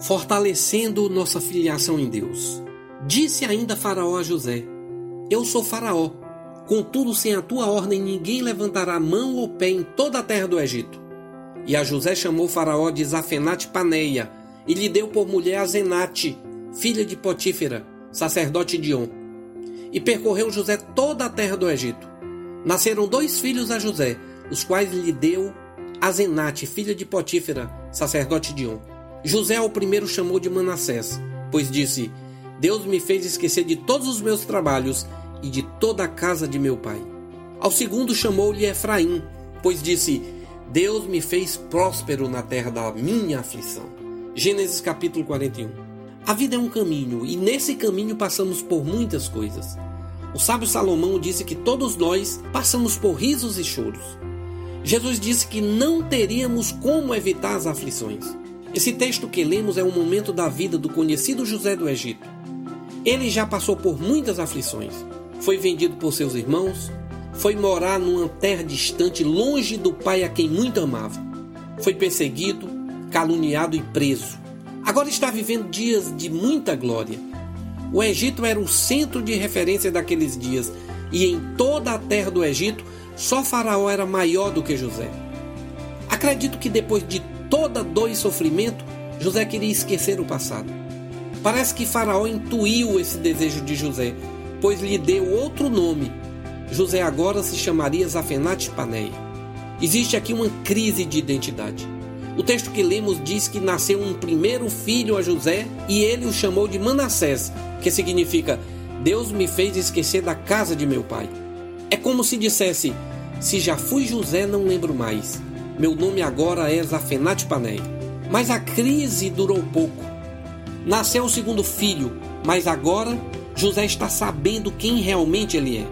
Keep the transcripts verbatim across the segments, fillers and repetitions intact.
fortalecendo nossa filiação em Deus. Disse ainda Faraó a José: Eu sou Faraó, contudo sem a tua ordem ninguém levantará mão ou pé em toda a terra do Egito. E a José chamou Faraó de Zafenate-Paneia, e lhe deu por mulher Azenate, filha de Potífera, sacerdote de On. E percorreu José toda a terra do Egito. Nasceram dois filhos a José, os quais lhe deu Azenate, filha de Potífera, sacerdote de On. José ao primeiro chamou de Manassés, pois disse: Deus me fez esquecer de todos os meus trabalhos e de toda a casa de meu pai. Ao segundo chamou-lhe Efraim, pois disse: Deus me fez próspero na terra da minha aflição. Gênesis capítulo quarenta e um. A vida é um caminho, e nesse caminho passamos por muitas coisas. O sábio Salomão disse que todos nós passamos por risos e choros. Jesus disse que não teríamos como evitar as aflições. Esse texto que lemos é um momento da vida do conhecido José do Egito. Ele já passou por muitas aflições. Foi vendido por seus irmãos, foi morar numa terra distante, longe do pai a quem muito amava. Foi perseguido, caluniado e preso. Agora está vivendo dias de muita glória. O Egito era o centro de referência daqueles dias, e em toda a terra do Egito, só Faraó era maior do que José. Acredito que depois de toda dor e sofrimento, José queria esquecer o passado. Parece que Faraó intuiu esse desejo de José, pois lhe deu outro nome. José agora se chamaria Zafenate-Paneia. Existe aqui uma crise de identidade. O texto que lemos diz que nasceu um primeiro filho a José e ele o chamou de Manassés, que significa: Deus me fez esquecer da casa de meu pai. É como se dissesse: se já fui José, não lembro mais. Meu nome agora é Zafenate-Paneia. Mas a crise durou pouco. Nasceu o segundo filho, mas agora José está sabendo quem realmente ele é.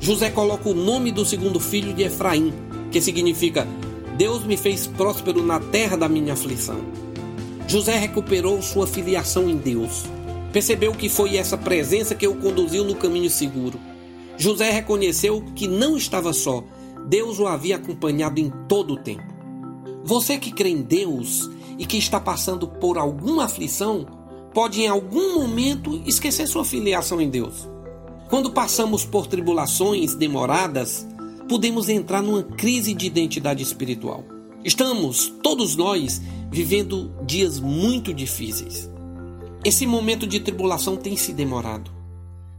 José coloca o nome do segundo filho de Efraim, que significa: Deus me fez próspero na terra da minha aflição. José recuperou sua filiação em Deus. Percebeu que foi essa presença que o conduziu no caminho seguro. José reconheceu que não estava só. Deus o havia acompanhado em todo o tempo. Você que crê em Deus e que está passando por alguma aflição, pode em algum momento esquecer sua filiação em Deus. Quando passamos por tribulações demoradas, podemos entrar numa crise de identidade espiritual. Estamos, todos nós, vivendo dias muito difíceis. Esse momento de tribulação tem se demorado.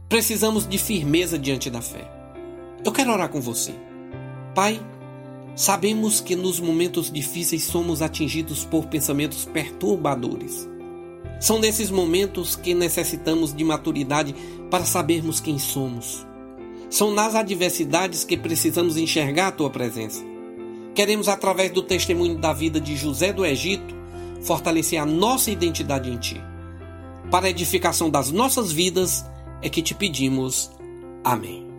Precisamos de firmeza diante da fé. Eu quero orar com você. Pai, sabemos que nos momentos difíceis somos atingidos por pensamentos perturbadores. São nesses momentos que necessitamos de maturidade para sabermos quem somos. São nas adversidades que precisamos enxergar a Tua presença. Queremos, através do testemunho da vida de José do Egito, fortalecer a nossa identidade em Ti. Para a edificação das nossas vidas é que Te pedimos. Amém.